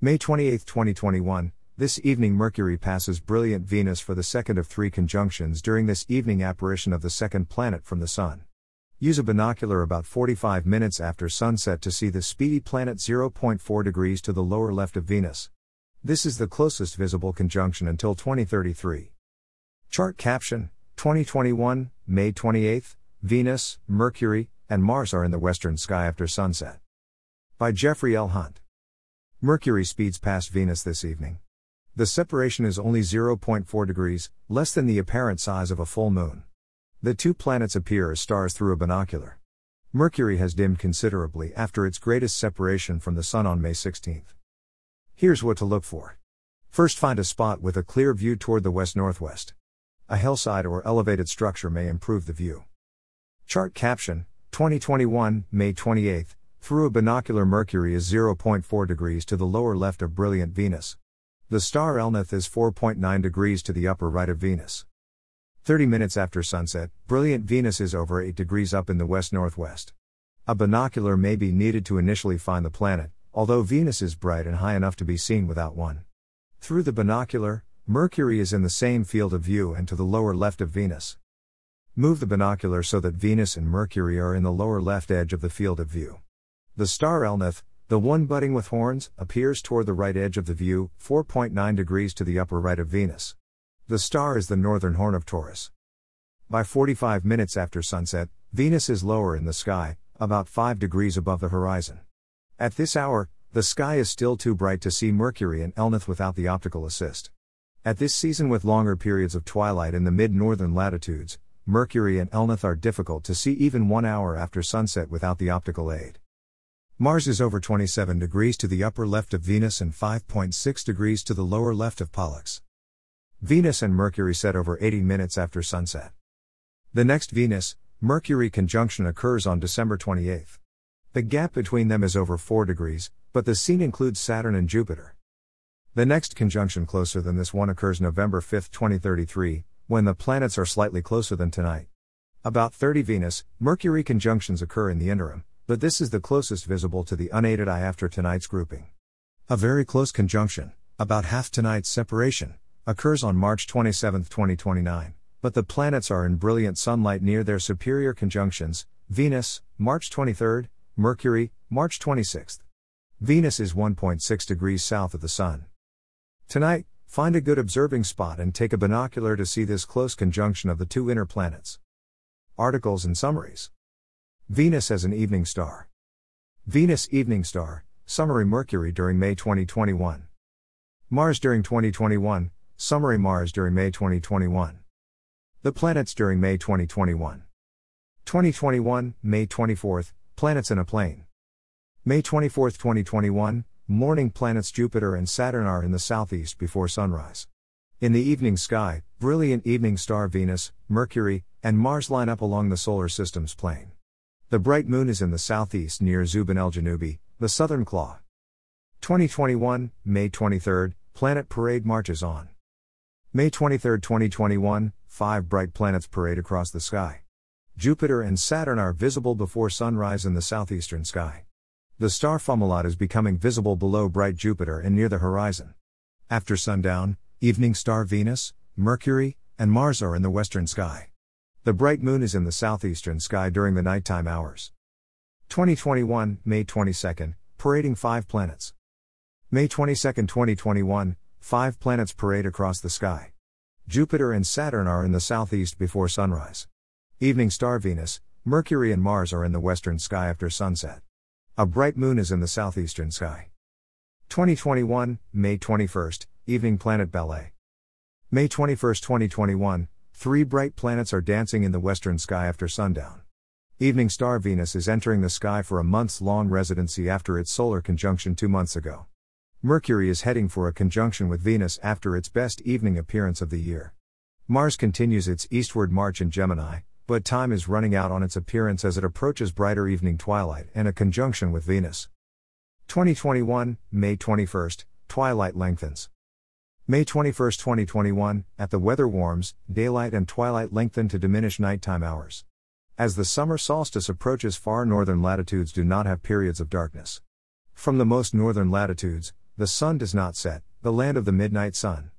May 28, 2021, this evening Mercury passes brilliant Venus for the second of three conjunctions during this evening apparition of the second planet from the Sun. Use a binocular about 45 minutes after sunset to see the speedy planet 0.4 degrees to the lower left of Venus. This is the closest visible conjunction until 2033. Chart caption: 2021, May 28, Venus, Mercury, and Mars are in the western sky after sunset. By Jeffrey L. Hunt. Mercury speeds past Venus this evening. The separation is only 0.4 degrees, less than the apparent size of a full moon. The two planets appear as stars through a binocular. Mercury has dimmed considerably after its greatest separation from the Sun on May 16. Here's what to look for. First, find a spot with a clear view toward the west-northwest. A hillside or elevated structure may improve the view. Chart caption: 2021, May 28, through a binocular Mercury is 0.4 degrees to the lower left of brilliant Venus. The star Elnath is 4.9 degrees to the upper right of Venus. 30 minutes after sunset, brilliant Venus is over 8 degrees up in the west-northwest. A binocular may be needed to initially find the planet, although Venus is bright and high enough to be seen without one. Through the binocular, Mercury is in the same field of view and to the lower left of Venus. Move the binocular so that Venus and Mercury are in the lower left edge of the field of view. The star Elnath, the one butting with horns, appears toward the right edge of the view, 4.9 degrees to the upper right of Venus. The star is the northern horn of Taurus. By 45 minutes after sunset, Venus is lower in the sky, about 5 degrees above the horizon. At this hour, the sky is still too bright to see Mercury and Elnath without the optical assist. At this season with longer periods of twilight in the mid-northern latitudes, Mercury and Elnath are difficult to see even 1 hour after sunset without the optical aid. Mars is over 27 degrees to the upper left of Venus and 5.6 degrees to the lower left of Pollux. Venus and Mercury set over 80 minutes after sunset. The next Venus-Mercury conjunction occurs on December 28. The gap between them is over 4 degrees, but the scene includes Saturn and Jupiter. The next conjunction closer than this one occurs November 5, 2033, when the planets are slightly closer than tonight. About 30 Venus-Mercury conjunctions occur in the interim, but this is the closest visible to the unaided eye after tonight's grouping. A very close conjunction, about half tonight's separation, occurs on March 27, 2029, but the planets are in brilliant sunlight near their superior conjunctions, Venus, March 23, Mercury, March 26. Venus is 1.6 degrees south of the Sun. Tonight, find a good observing spot and take a binocular to see this close conjunction of the two inner planets. Articles and summaries. Venus as an evening star. Venus evening star, summary Mercury during May 2021. Mars during 2021, summary Mars during May 2021. The planets during May 2021. 2021, May 24th, planets in a plane. May 24th, 2021, morning planets Jupiter and Saturn are in the southeast before sunrise. In the evening sky, brilliant evening star Venus, Mercury, and Mars line up along the solar system's plane. The bright moon is in the southeast near Zubenelgenubi, the southern claw. 2021, May 23, planet parade marches on. May 23, 2021, 5 bright planets parade across the sky. Jupiter and Saturn are visible before sunrise in the southeastern sky. The star Fomalhaut is becoming visible below bright Jupiter and near the horizon. After sundown, evening star Venus, Mercury, and Mars are in the western sky. The bright moon is in the southeastern sky during the nighttime hours. 2021, May 22, parading 5 planets. May 22, 2021, 5 planets parade across the sky. Jupiter and Saturn are in the southeast before sunrise. Evening star Venus, Mercury and Mars are in the western sky after sunset. A bright moon is in the southeastern sky. 2021, May 21, evening planet ballet. May 21, 2021, 3 bright planets are dancing in the western sky after sundown. Evening star Venus is entering the sky for a months-long residency after its solar conjunction 2 months ago. Mercury is heading for a conjunction with Venus after its best evening appearance of the year. Mars continues its eastward march in Gemini, but time is running out on its appearance as it approaches brighter evening twilight and a conjunction with Venus. 2021, May 21st, twilight lengthens. May 21, 2021, at the weather warms, daylight and twilight lengthen to diminish nighttime hours. As the summer solstice approaches, far northern latitudes do not have periods of darkness. From the most northern latitudes, The sun does not set, the land of the midnight sun.